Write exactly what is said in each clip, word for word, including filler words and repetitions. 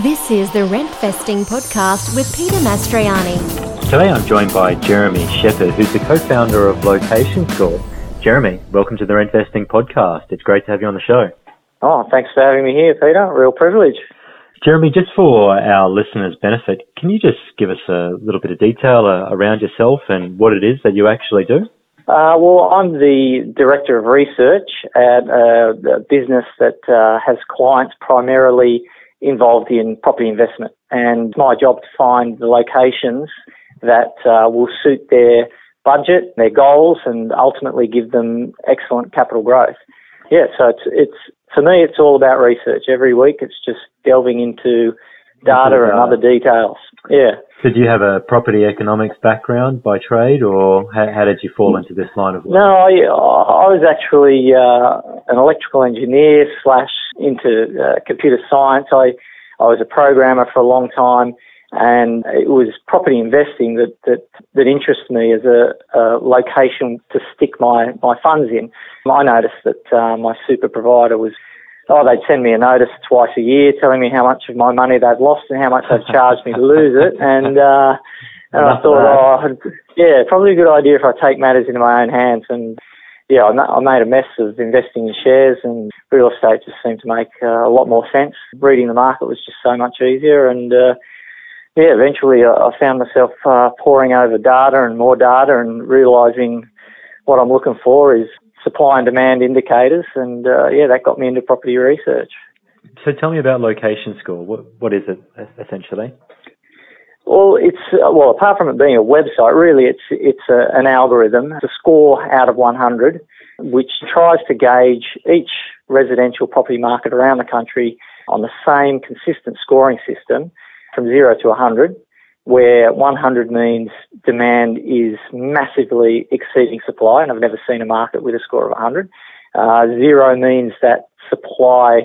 This is the Rentvesting Podcast with Peter Mastriani. Today I'm joined by Jeremy Sheppard, who's the co-founder of Location Score. Jeremy, welcome to the Rentvesting Podcast. It's great to have you on the show. Oh, thanks for having me here, Peter. Real privilege. Jeremy, just for our listeners' benefit, can you just give us a little bit of detail uh, around yourself and what it is that you actually do? Uh, well, I'm the Director of Research at a business that uh, has clients primarily involved in property investment, and my job to find the locations that uh, will suit their budget, their goals, and ultimately give them excellent capital growth. Yeah, so it's it's for me, it's all about research. Every week, it's just delving into data and other details. Yeah. Did you have a property economics background by trade, or how, how did you fall into this line of work? No, I, I was actually uh, an electrical engineer slash into uh, computer science. I, I was a programmer for a long time, and it was property investing that that, that interests me as a, a location to stick my, my funds in. I noticed that uh, my super provider was Oh, they'd send me a notice twice a year telling me how much of my money they've lost and how much they've charged me to lose it. And, uh, and I thought, oh, yeah, probably a good idea if I take matters into my own hands. And, yeah, I made a mess of investing in shares, and real estate just seemed to make uh, a lot more sense. Reading the market was just so much easier. And, uh, yeah, eventually I found myself uh, poring over data and more data and realising what I'm looking for is supply and demand indicators, and uh, yeah, that got me into property research. So tell me about Location Score. What, what is it, essentially? Well, it's well, apart from it being a website, really, it's it's a, an algorithm. It's a score out of one hundred, which tries to gauge each residential property market around the country on the same consistent scoring system from zero to one hundred, where one hundred means demand is massively exceeding supply, and I've never seen a market with a score of one hundred. Uh, zero means that supply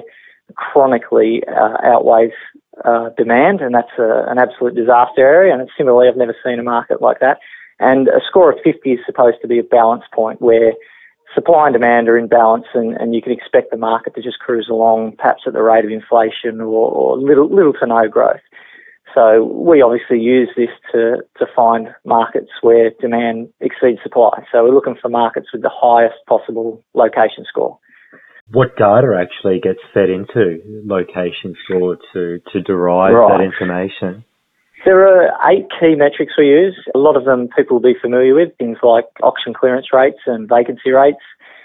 chronically uh, outweighs uh, demand, and that's a, an absolute disaster area, and similarly, I've never seen a market like that. And a score of fifty is supposed to be a balance point where supply and demand are in balance, and, and you can expect the market to just cruise along, perhaps at the rate of inflation or, or little, little to no growth. So we obviously use this to, to find markets where demand exceeds supply. So we're looking for markets with the highest possible location score. What data actually gets fed into Location Score to, to derive right. that information? There are eight key metrics we use. A lot of them people will be familiar with, things like auction clearance rates and vacancy rates.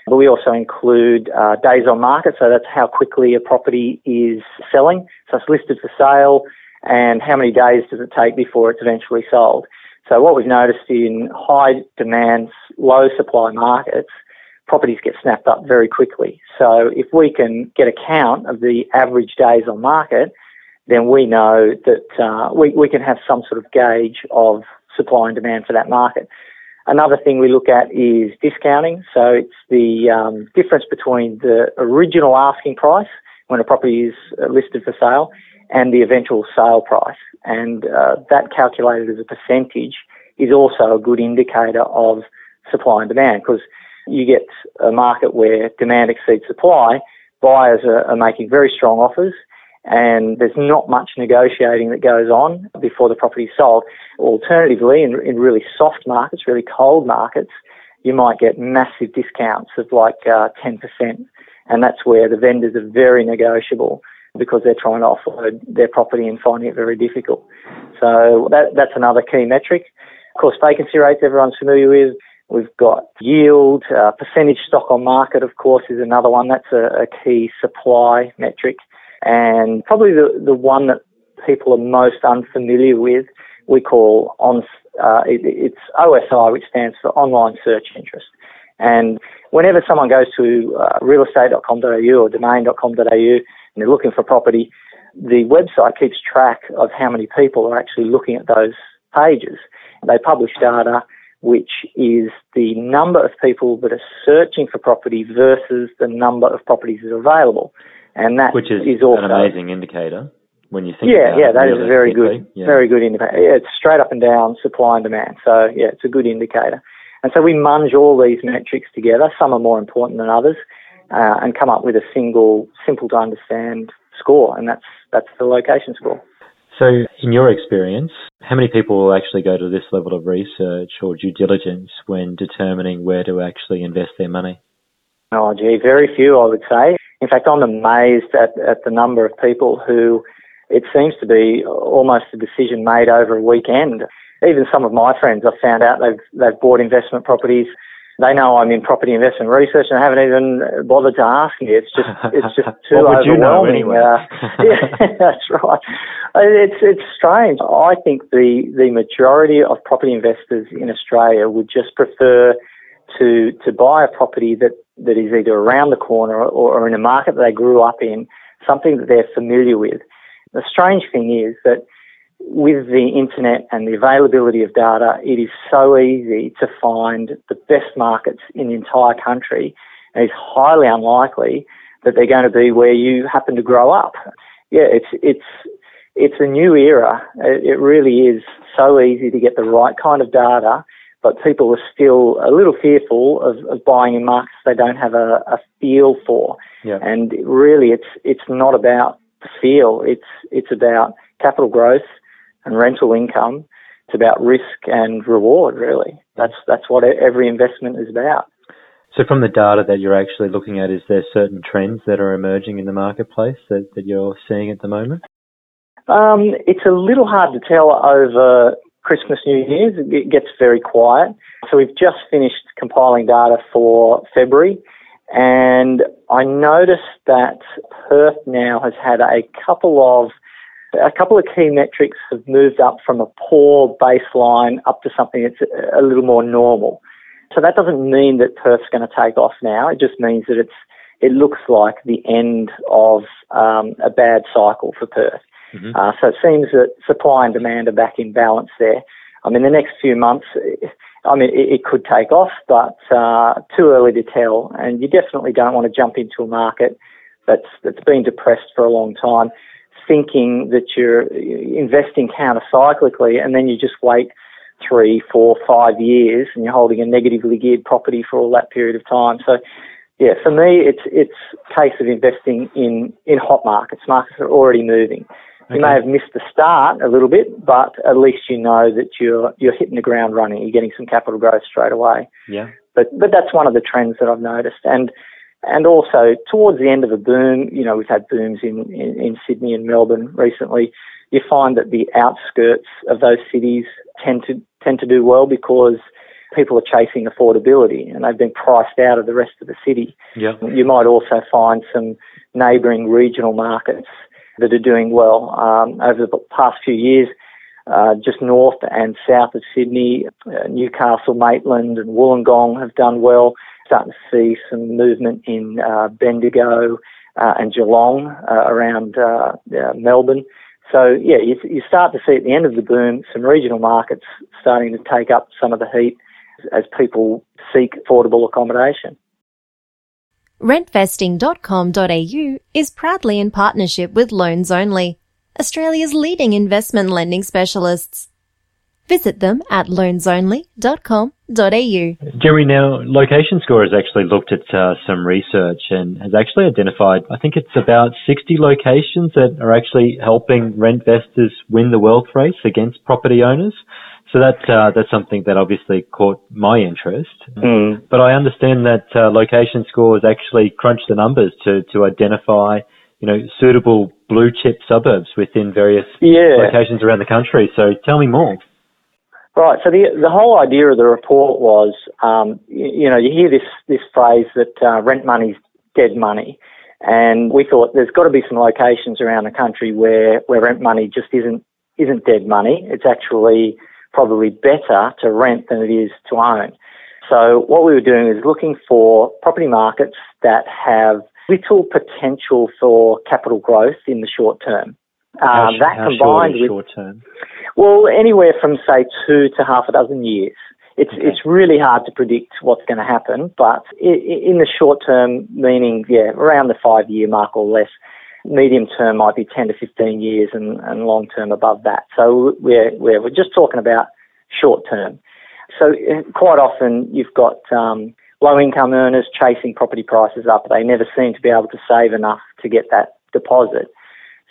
But we also include uh, days on market, so that's how quickly a property is selling. So it's listed for sale, and how many days does it take before it's eventually sold. So what we've noticed in high demand, low supply markets, properties get snapped up very quickly. So if we can get a count of the average days on market, then we know that uh, we, we can have some sort of gauge of supply and demand for that market. Another thing we look at is discounting. So it's the um, difference between the original asking price when a property is listed for sale and the eventual sale price. And uh, that calculated as a percentage is also a good indicator of supply and demand, because you get a market where demand exceeds supply, buyers are, are making very strong offers, and there's not much negotiating that goes on before the property is sold. Alternatively, in, in really soft markets, really cold markets, you might get massive discounts of like uh, ten percent, and that's where the vendors are very negotiable, because they're trying to offload their property and finding it very difficult. So that, that's another key metric. Of course, vacancy rates, everyone's familiar with. We've got yield, uh, percentage stock on market, of course, is another one. That's a, a key supply metric. And probably the, the one that people are most unfamiliar with, we call on uh, it, it's O S I, which stands for online search interest. And whenever someone goes to uh, real estate dot com dot a u or domain dot com dot a u, and they're looking for property, the website keeps track of how many people are actually looking at those pages. They publish data, which is the number of people that are searching for property versus the number of properties that are available. And that which is, is also an amazing indicator when you think yeah, about yeah, it. Yeah, that really is a very good, yeah. very good indicator. Yeah, it's straight up and down supply and demand. So, yeah, it's a good indicator. And so we munge all these metrics together. Some are more important than others. Uh, and come up with a single, simple-to-understand score, and that's that's the location score. So in your experience, how many people will actually go to this level of research or due diligence when determining where to actually invest their money? Oh, gee, very few, I would say. In fact, I'm amazed at, at the number of people who, it seems to be almost a decision made over a weekend. Even some of my friends, I've found out they've they've bought investment properties. They know I'm in property investment research and haven't even bothered to ask me. It's just it's just too overwhelming. What would you know anyway? uh, yeah, that's right. It's it's strange. I think the the majority of property investors in Australia would just prefer to to buy a property that, that is either around the corner or, or in a market that they grew up in, something that they're familiar with. The strange thing is that with the internet and the availability of data, it is so easy to find the best markets in the entire country, and it's highly unlikely that they're going to be where you happen to grow up. Yeah, it's it's it's a new era. It really is so easy to get the right kind of data, but people are still a little fearful of, of buying in markets they don't have a, a feel for. Yeah. And really, it's it's not about feel. It's it's about capital growth and rental income. It's about risk and reward, really. That's that's what every investment is about. So from the data that you're actually looking at, is there certain trends that are emerging in the marketplace that, that you're seeing at the moment? Um, it's a little hard to tell over Christmas, New Year's. It gets very quiet. So we've just finished compiling data for February, and I noticed that Perth now has had a couple of A couple of key metrics have moved up from a poor baseline up to something that's a little more normal. So that doesn't mean that Perth's going to take off now. It just means that it's it looks like the end of um, a bad cycle for Perth. Mm-hmm. Uh, so it seems that supply and demand are back in balance there. I mean, the next few months, I mean, it, it could take off, but uh, too early to tell. And you definitely don't want to jump into a market that's that's been depressed for a long time, thinking that you're investing counter-cyclically, and then you just wait three, four, five years and you're holding a negatively geared property for all that period of time. So, yeah, for me, it's it's a case of investing in, in hot markets. Markets are already moving. Okay. You may have missed the start a little bit, but at least you know that you're you're hitting the ground running. You're getting some capital growth straight away. Yeah. But but that's one of the trends that I've noticed. And And also, towards the end of a boom, you know, we've had booms in, in, in Sydney and Melbourne recently, you find that the outskirts of those cities tend to tend to do well because people are chasing affordability and they've been priced out of the rest of the city. Yeah. You might also find some neighbouring regional markets that are doing well. Um, over the past few years, uh, just north and south of Sydney, uh, Newcastle, Maitland and Wollongong have done well. Starting to see some movement in uh, Bendigo uh, and Geelong uh, around uh, uh, Melbourne. So, yeah, you, you start to see at the end of the boom some regional markets starting to take up some of the heat as people seek affordable accommodation. rentvesting dot com dot a u is proudly in partnership with Loans Only, Australia's leading investment lending specialists. Visit them at loans only dot com dot a u. Jeremy, now Location Score has actually looked at uh, some research and has actually identified, I think it's about sixty locations that are actually helping rentvestors win the wealth race against property owners. So that's uh, that's something that obviously caught my interest. Mm. But I understand that uh, Location Score has actually crunched the numbers to to identify, you know, suitable blue chip suburbs within various yeah. locations around the country. So tell me more. Right, so the the whole idea of the report was, um, you, you know, you hear this, this phrase that uh, rent money's dead money, and we thought there's got to be some locations around the country where, where rent money just isn't isn't dead money. It's actually probably better to rent than it is to own. So what we were doing is looking for property markets that have little potential for capital growth in the short term. How, um, that how combined short is with short term? Well, anywhere from, say, two to half a dozen years. It's okay. It's really hard to predict what's going to happen, but in the short term, meaning, yeah, around the five-year mark or less, medium term might be ten to fifteen years and, and long term above that. So we're, we're just talking about short term. So quite often you've got um, low-income earners chasing property prices up. They never seem to be able to save enough to get that deposit.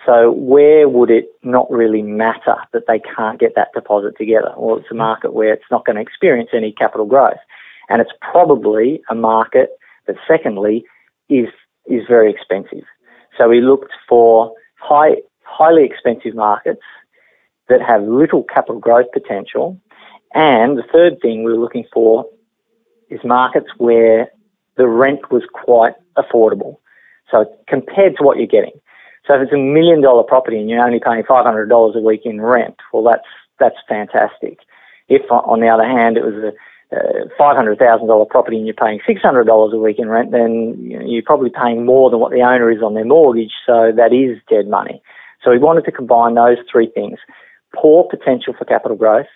So where would it not really matter that they can't get that deposit together? Well, it's a market where it's not going to experience any capital growth. And it's probably a market that, secondly, is is very expensive. So we looked for high, highly expensive markets that have little capital growth potential. And the third thing we were looking for is markets where the rent was quite affordable. So compared to what you're getting. So if it's a million dollar property and you're only paying five hundred dollars a week in rent, well, that's that's fantastic. If, on the other hand, it was a Uh, five hundred thousand dollars property and you're paying six hundred dollars a week in rent, then you know, you're probably paying more than what the owner is on their mortgage, so that is dead money. So we wanted to combine those three things: poor potential for capital growth,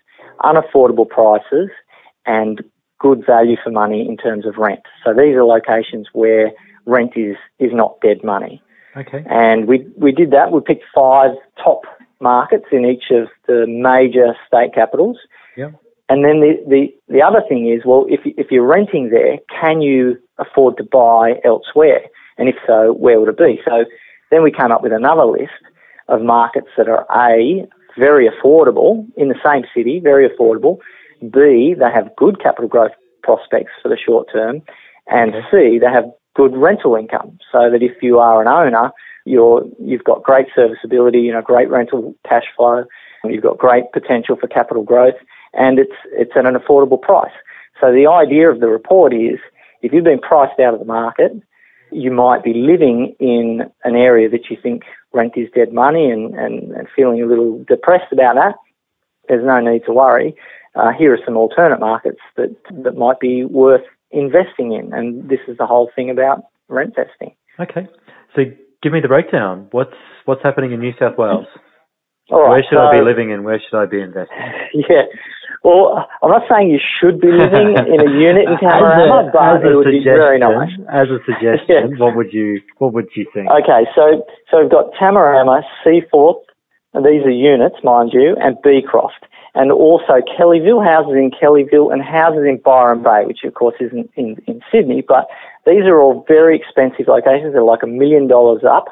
unaffordable prices, and good value for money in terms of rent. So these are locations where rent is, is not dead money. Okay. And we we did that. We picked five top markets in each of the major state capitals. Yeah. And then the, the, the other thing is, well, if, if you're renting there, can you afford to buy elsewhere? And if so, where would it be? So then we came up with another list of markets that are A, very affordable in the same city, very affordable, B, they have good capital growth prospects for the short term, and C, they have good rental income, so that if you are an owner, you're, you've got great serviceability, you know, great rental cash flow, and you've got great potential for capital growth, and it's it's at an affordable price. So the idea of the report is, if you've been priced out of the market, you might be living in an area that you think rent is dead money and, and, and feeling a little depressed about that. There's no need to worry. Uh, here are some alternate markets that, that might be worth investing in, and this is the whole thing about rentvesting. Okay. So give me the breakdown. What's what's happening in New South Wales? All right, where should so, I be living and where should I be investing? Yeah. Well, I'm not saying you should be living in a unit in Tamarama, but it would be very nice. As a suggestion, yeah. what would you what would you think? Okay, so so we've got Tamarama, Seaforth, and these are units, mind you, and Beecroft, and also Kellyville, houses in Kellyville, and houses in Byron Bay, which of course isn't in, in Sydney, but these are all very expensive locations. They're like a million dollars up,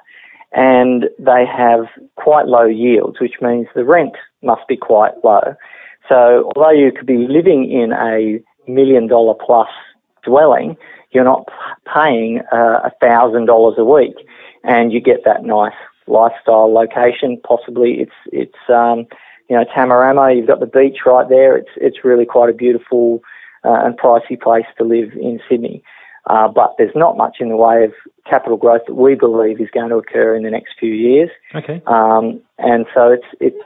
and they have quite low yields, which means the rent must be quite low. So although you could be living in a million-dollar-plus dwelling, you're not paying uh, one thousand dollars a week, and you get that nice lifestyle location. Possibly it's, it's um, you know, Tamarama, you've got the beach right there. It's it's really quite a beautiful uh, and pricey place to live in Sydney. Uh, but there's not much in the way of capital growth that we believe is going to occur in the next few years. Okay. Um, and so it's it's...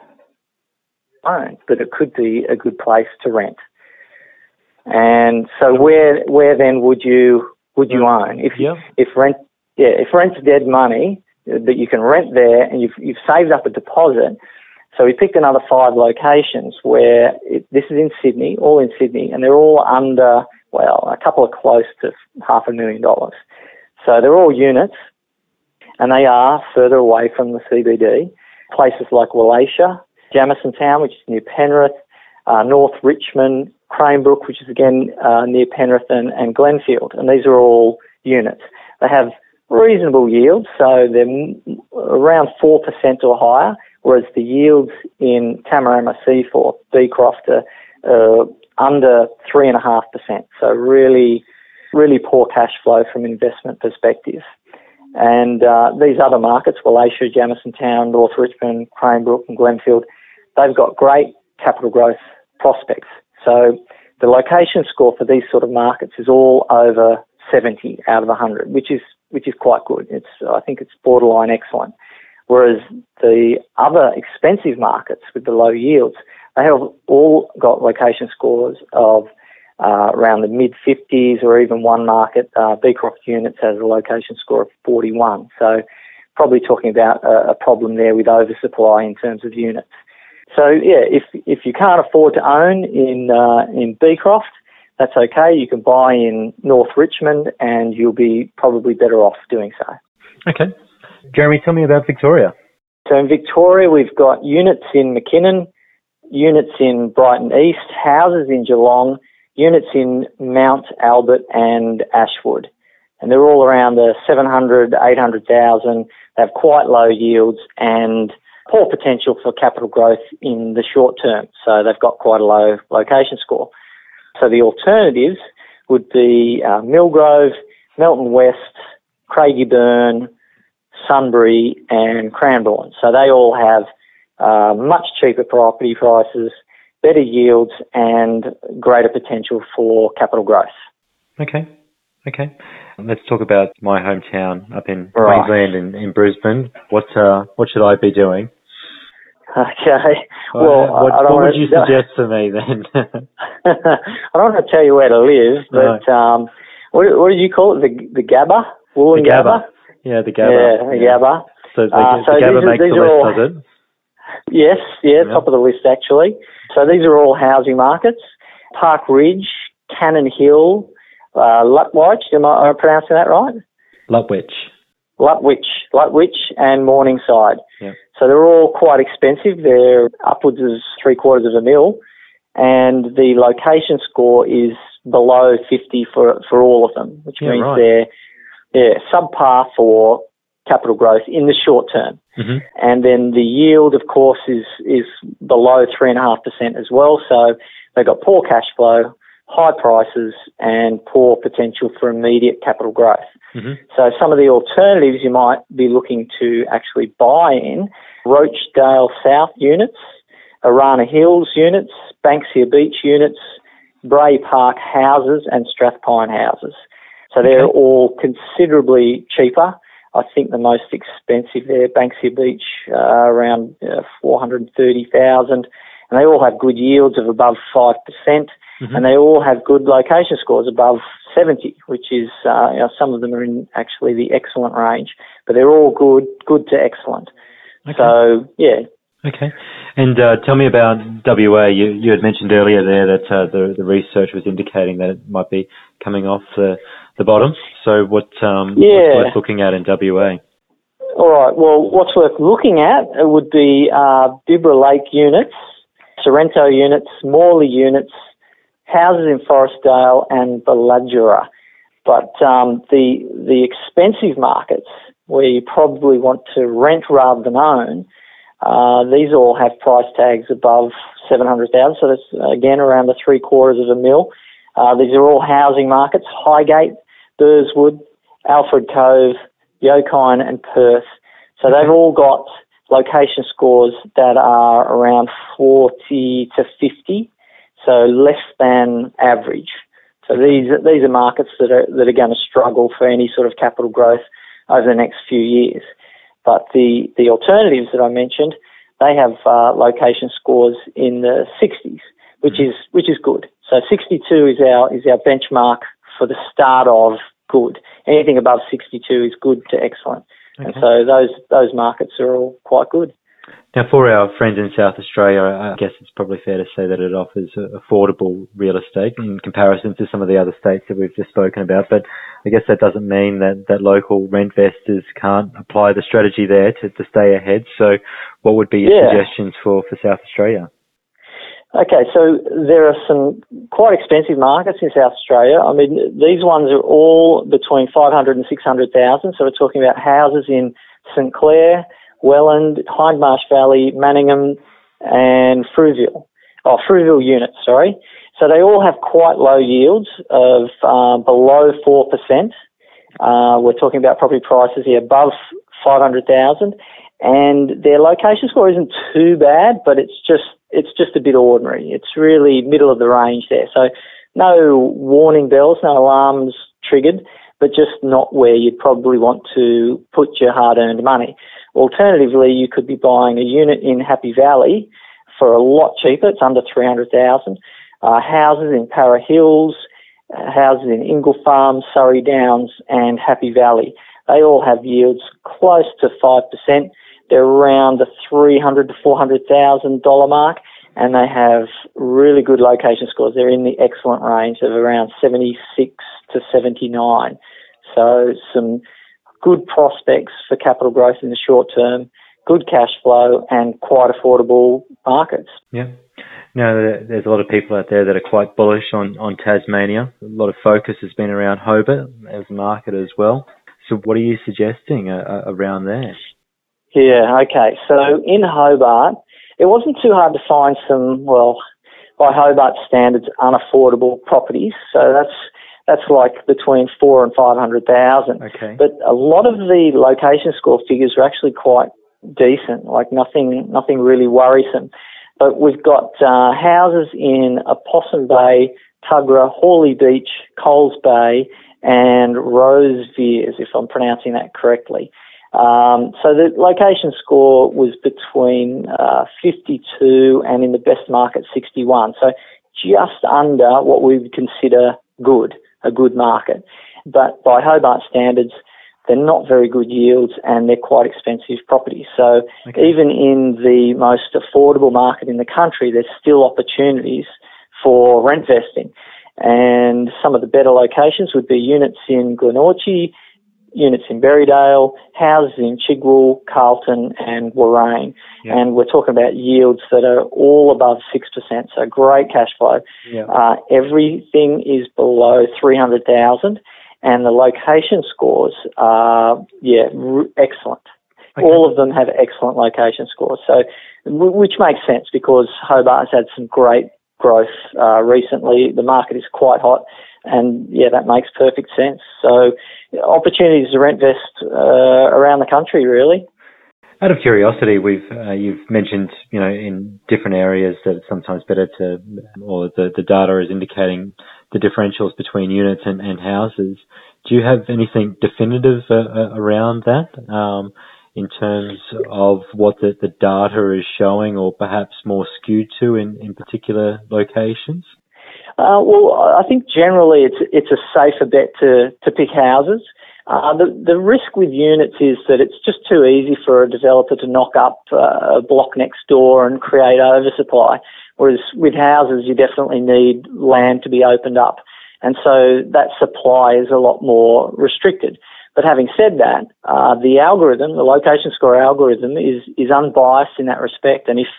but it could be a good place to rent. And so where where then would you would you own? If yeah. if rent yeah, if rent's dead money, but you can rent there and you've you've saved up a deposit. So we picked another five locations where it, this is in Sydney, all in Sydney, and they're all under, well, a couple of close to half a million dollars. So they're all units and they are further away from the C B D, places like Wallachia, Jamison Town, which is near Penrith, uh, North Richmond, Cranebrook, which is again uh, near Penrith, and, and Glenfield. And these are all units. They have reasonable yields, so they're around four percent or higher, whereas the yields in Tamarama, Seaforth, Beecroft are uh, under three point five percent. So really, really poor cash flow from an investment perspective. And uh, these other markets, Wallachia, Jamison Town, North Richmond, Cranebrook and Glenfield, they've got great capital growth prospects. So the location score for these sort of markets is all over seventy out of one hundred, which is which is quite good. It's I think it's borderline excellent. Whereas the other expensive markets with the low yields, they have all got location scores of uh, around the mid fifties, or even one market, uh, Beecroft Units, has a location score of forty-one. So probably talking about a, a problem there with oversupply in terms of units. So yeah, if if you can't afford to own in uh, in Beecroft, that's okay. You can buy in North Richmond, and you'll be probably better off doing so. Okay, Jeremy, tell me about Victoria. So in Victoria, we've got units in McKinnon, units in Brighton East, houses in Geelong, units in Mount Albert and Ashwood. and they're all around the seven hundred, eight hundred thousand. They have quite low yields and poor potential for capital growth in the short term. So they've got quite a low location score. So the alternatives would be uh, Millgrove, Melton West, Craigieburn, Sunbury and Cranbourne. So they all have uh, much cheaper property prices, better yields and greater potential for capital growth. Okay, okay. Let's talk about my hometown up in right. Queensland and in Brisbane. What uh, what should I be doing? Okay. Well, uh, what, I don't what would you to, suggest to me then? I don't want to tell you where to live, but no. um, what, what do you call it? The the Gabba, Wollongabba. Yeah, the Gabba. Yeah, the yeah. Gabba. So the, uh, so the Gabba makes are, the list, all, does it? Yes, yeah, yeah, top of the list actually. So these are all housing markets: Park Ridge, Cannon Hill, uh, Lutwyche. Am I, am I pronouncing that right? Lutwyche. Lutwyche, Lutwyche, and Morningside. Yeah. So they're all quite expensive. They're upwards of three quarters of a mil, and the location score is below fifty for for all of them, which yeah, means right. they're yeah subpar for capital growth in the short term. Mm-hmm. And then the yield, of course, is is below three and a half percent as well. So they've got poor cash flow, high prices, and poor potential for immediate capital growth. Mm-hmm. So some of the alternatives you might be looking to actually buy in: Roachdale South units, Arana Hills units, Banksia Beach units, Bray Park houses, and Strathpine houses. So they're okay. all considerably cheaper. I think the most expensive there, Banksia Beach, uh, around uh, four hundred thirty thousand dollars, and they all have good yields of above five percent, mm-hmm. and they all have good location scores above seventy, which is, uh, you know, some of them are in actually the excellent range, but they're all good, good to excellent. Okay. So, yeah. Okay. And uh, tell me about W A. You, you had mentioned earlier there that uh, the, the research was indicating that it might be coming off the... the bottom. So what, um, yeah. what's worth looking at in W A? All right. Well, what's worth looking at would be uh, Bibra Lake units, Sorrento units, Morley units, houses in Forestdale and Ballajura. But um, the the expensive markets where you probably want to rent rather than own, uh, these all have price tags above seven hundred thousand dollars. So that's, again, around the three quarters of a mil. Uh, these are all housing markets: Highgate, Burswood, Alfred Cove, Yokine and Perth. So they've all got location scores that are around forty to fifty, so less than average. So these these are markets that are that are going to struggle for any sort of capital growth over the next few years. But the, the alternatives that I mentioned, they have uh, location scores in the sixties, which is which is good. So sixty-two is our is our benchmark for the start of good. Anything above sixty-two is good to excellent. Okay. And so those those markets are all quite good. Now, for our friends in South Australia, I guess it's probably fair to say that it offers affordable real estate in comparison to some of the other states that we've just spoken about. But I guess that doesn't mean that, that local rent investors can't apply the strategy there to, to stay ahead. So what would be your yeah. suggestions for, for South Australia? Okay, so there are some quite expensive markets in South Australia. I mean, these ones are all between five hundred and six hundred thousand. So we're talking about houses in St Clair, Welland, Hindmarsh Valley, Manningham and Fruville. Oh, Fruville units, sorry. So they all have quite low yields of um, below four percent. Uh, we're talking about property prices here above five hundred thousand. And their location score isn't too bad, but it's just it's just a bit ordinary. It's really middle of the range there. So no warning bells, no alarms triggered, but just not where you'd probably want to put your hard-earned money. Alternatively, you could be buying a unit in Happy Valley for a lot cheaper. It's under three hundred thousand dollars. Uh, houses in Para Hills, uh, houses in Ingle Farm, Surrey Downs and Happy Valley. They all have yields close to five percent. They're around the three hundred thousand to four hundred thousand dollars mark, and they have really good location scores. They're in the excellent range of around seventy-six to seventy-nine. So some good prospects for capital growth in the short term, good cash flow, and quite affordable markets. Yeah. you know, there's a lot of people out there that are quite bullish on, on Tasmania. A lot of focus has been around Hobart as a market as well. So what are you suggesting uh, around there? Yeah, okay. So in Hobart, it wasn't too hard to find some, well, by Hobart standards, unaffordable properties. So that's that's like between four and five hundred thousand. Okay. But a lot of the location score figures are actually quite decent, like nothing nothing really worrisome. But we've got uh, houses in Opossum Bay, Tuggerah, Hawley Beach, Coles Bay, and Roseveres, if I'm pronouncing that correctly. Um, so the location score was between uh, fifty-two and in the best market sixty-one. So just under what we would consider good, a good market. But by Hobart standards, they're not very good yields and they're quite expensive properties. So okay. even in the most affordable market in the country, there's still opportunities for rent vesting. And some of the better locations would be units in Glenorchy, units in Berrydale, houses in Chigwell, Carlton and Warrane. Yeah. And we're talking about yields that are all above six percent, so great cash flow. Yeah. Uh, everything is below three hundred thousand dollars and the location scores are, yeah, r- excellent. Okay. All of them have excellent location scores, so w- which makes sense because Hobart's had some great growth uh, recently. The market is quite hot. And, yeah, that makes perfect sense. So opportunities to rent vest uh, around the country, really. Out of curiosity, we've uh, you've mentioned, you know, in different areas that it's sometimes better to, or the, the data is indicating the differentials between units and, and houses. Do you have anything definitive uh, uh, around that um, in terms of what the, the data is showing or perhaps more skewed to in, in particular locations? Uh, well, I think generally it's it's a safer bet to, to pick houses. Uh, the the risk with units is that it's just too easy for a developer to knock up uh, a block next door and create oversupply, whereas with houses you definitely need land to be opened up, and so that supply is a lot more restricted. But having said that, uh, the algorithm, the location score algorithm, is is unbiased in that respect, and if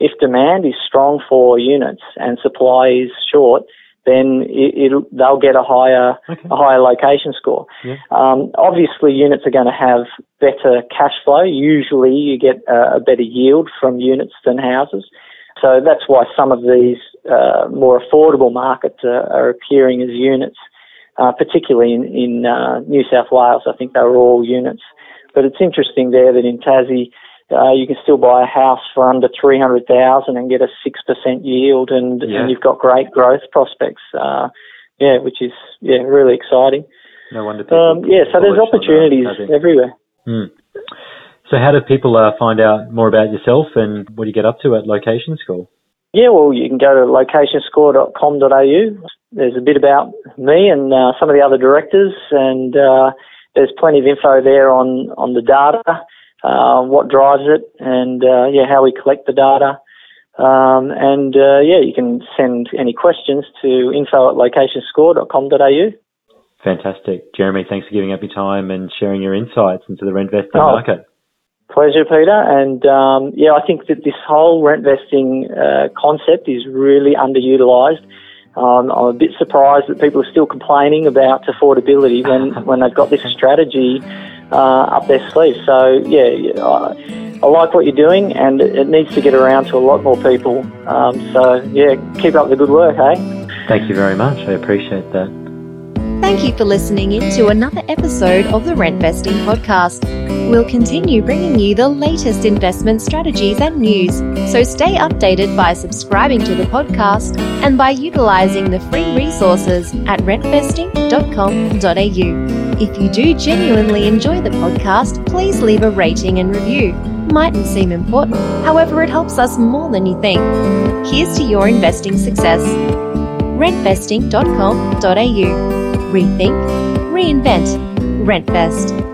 If demand is strong for units and supply is short, then it, it'll, they'll get a higher okay. a higher location score. Yeah. Um, obviously, units are going to have better cash flow. Usually, you get a, a better yield from units than houses. So that's why some of these uh, more affordable markets uh, are appearing as units, uh, particularly in, in uh, New South Wales. I think they were all units. But it's interesting there that in Tassie, Uh, you can still buy a house for under three hundred thousand dollars and get a six percent yield and, yeah. and you've got great growth prospects, uh, yeah, which is yeah really exciting. No wonder people... Um, yeah, so there's opportunities everywhere. Mm. So how do people uh, find out more about yourself and what do you get up to at Location Score? Yeah, well, you can go to location score dot com dot a u. There's a bit about me and uh, some of the other directors and uh, there's plenty of info there on, on the data. Uh, what drives it, and uh, yeah, how we collect the data, um, and uh, yeah, you can send any questions to info at location score dot com dot a u. Fantastic, Jeremy. Thanks for giving up your time and sharing your insights into the rent vesting oh, market. Pleasure, Peter. And um, yeah, I think that this whole rent vesting uh, concept is really underutilised. Um, I'm a bit surprised that people are still complaining about affordability when, when they've got this strategy Uh, up their sleeve. So yeah, I, I like what you're doing and it, it needs to get around to a lot more people. Um, so yeah, keep up the good work, hey? Thank you very much. I appreciate that. Thank you for listening in to another episode of the Rentvesting Podcast. We'll continue bringing you the latest investment strategies and news, so stay updated by subscribing to the podcast and by utilising the free resources at rentvesting dot com dot a u. If you do genuinely enjoy the podcast, please leave a rating and review. Mightn't seem important, however it helps us more than you think. Here's to your investing success. rentvesting dot com dot a u. Rethink, reinvent, Rentvest.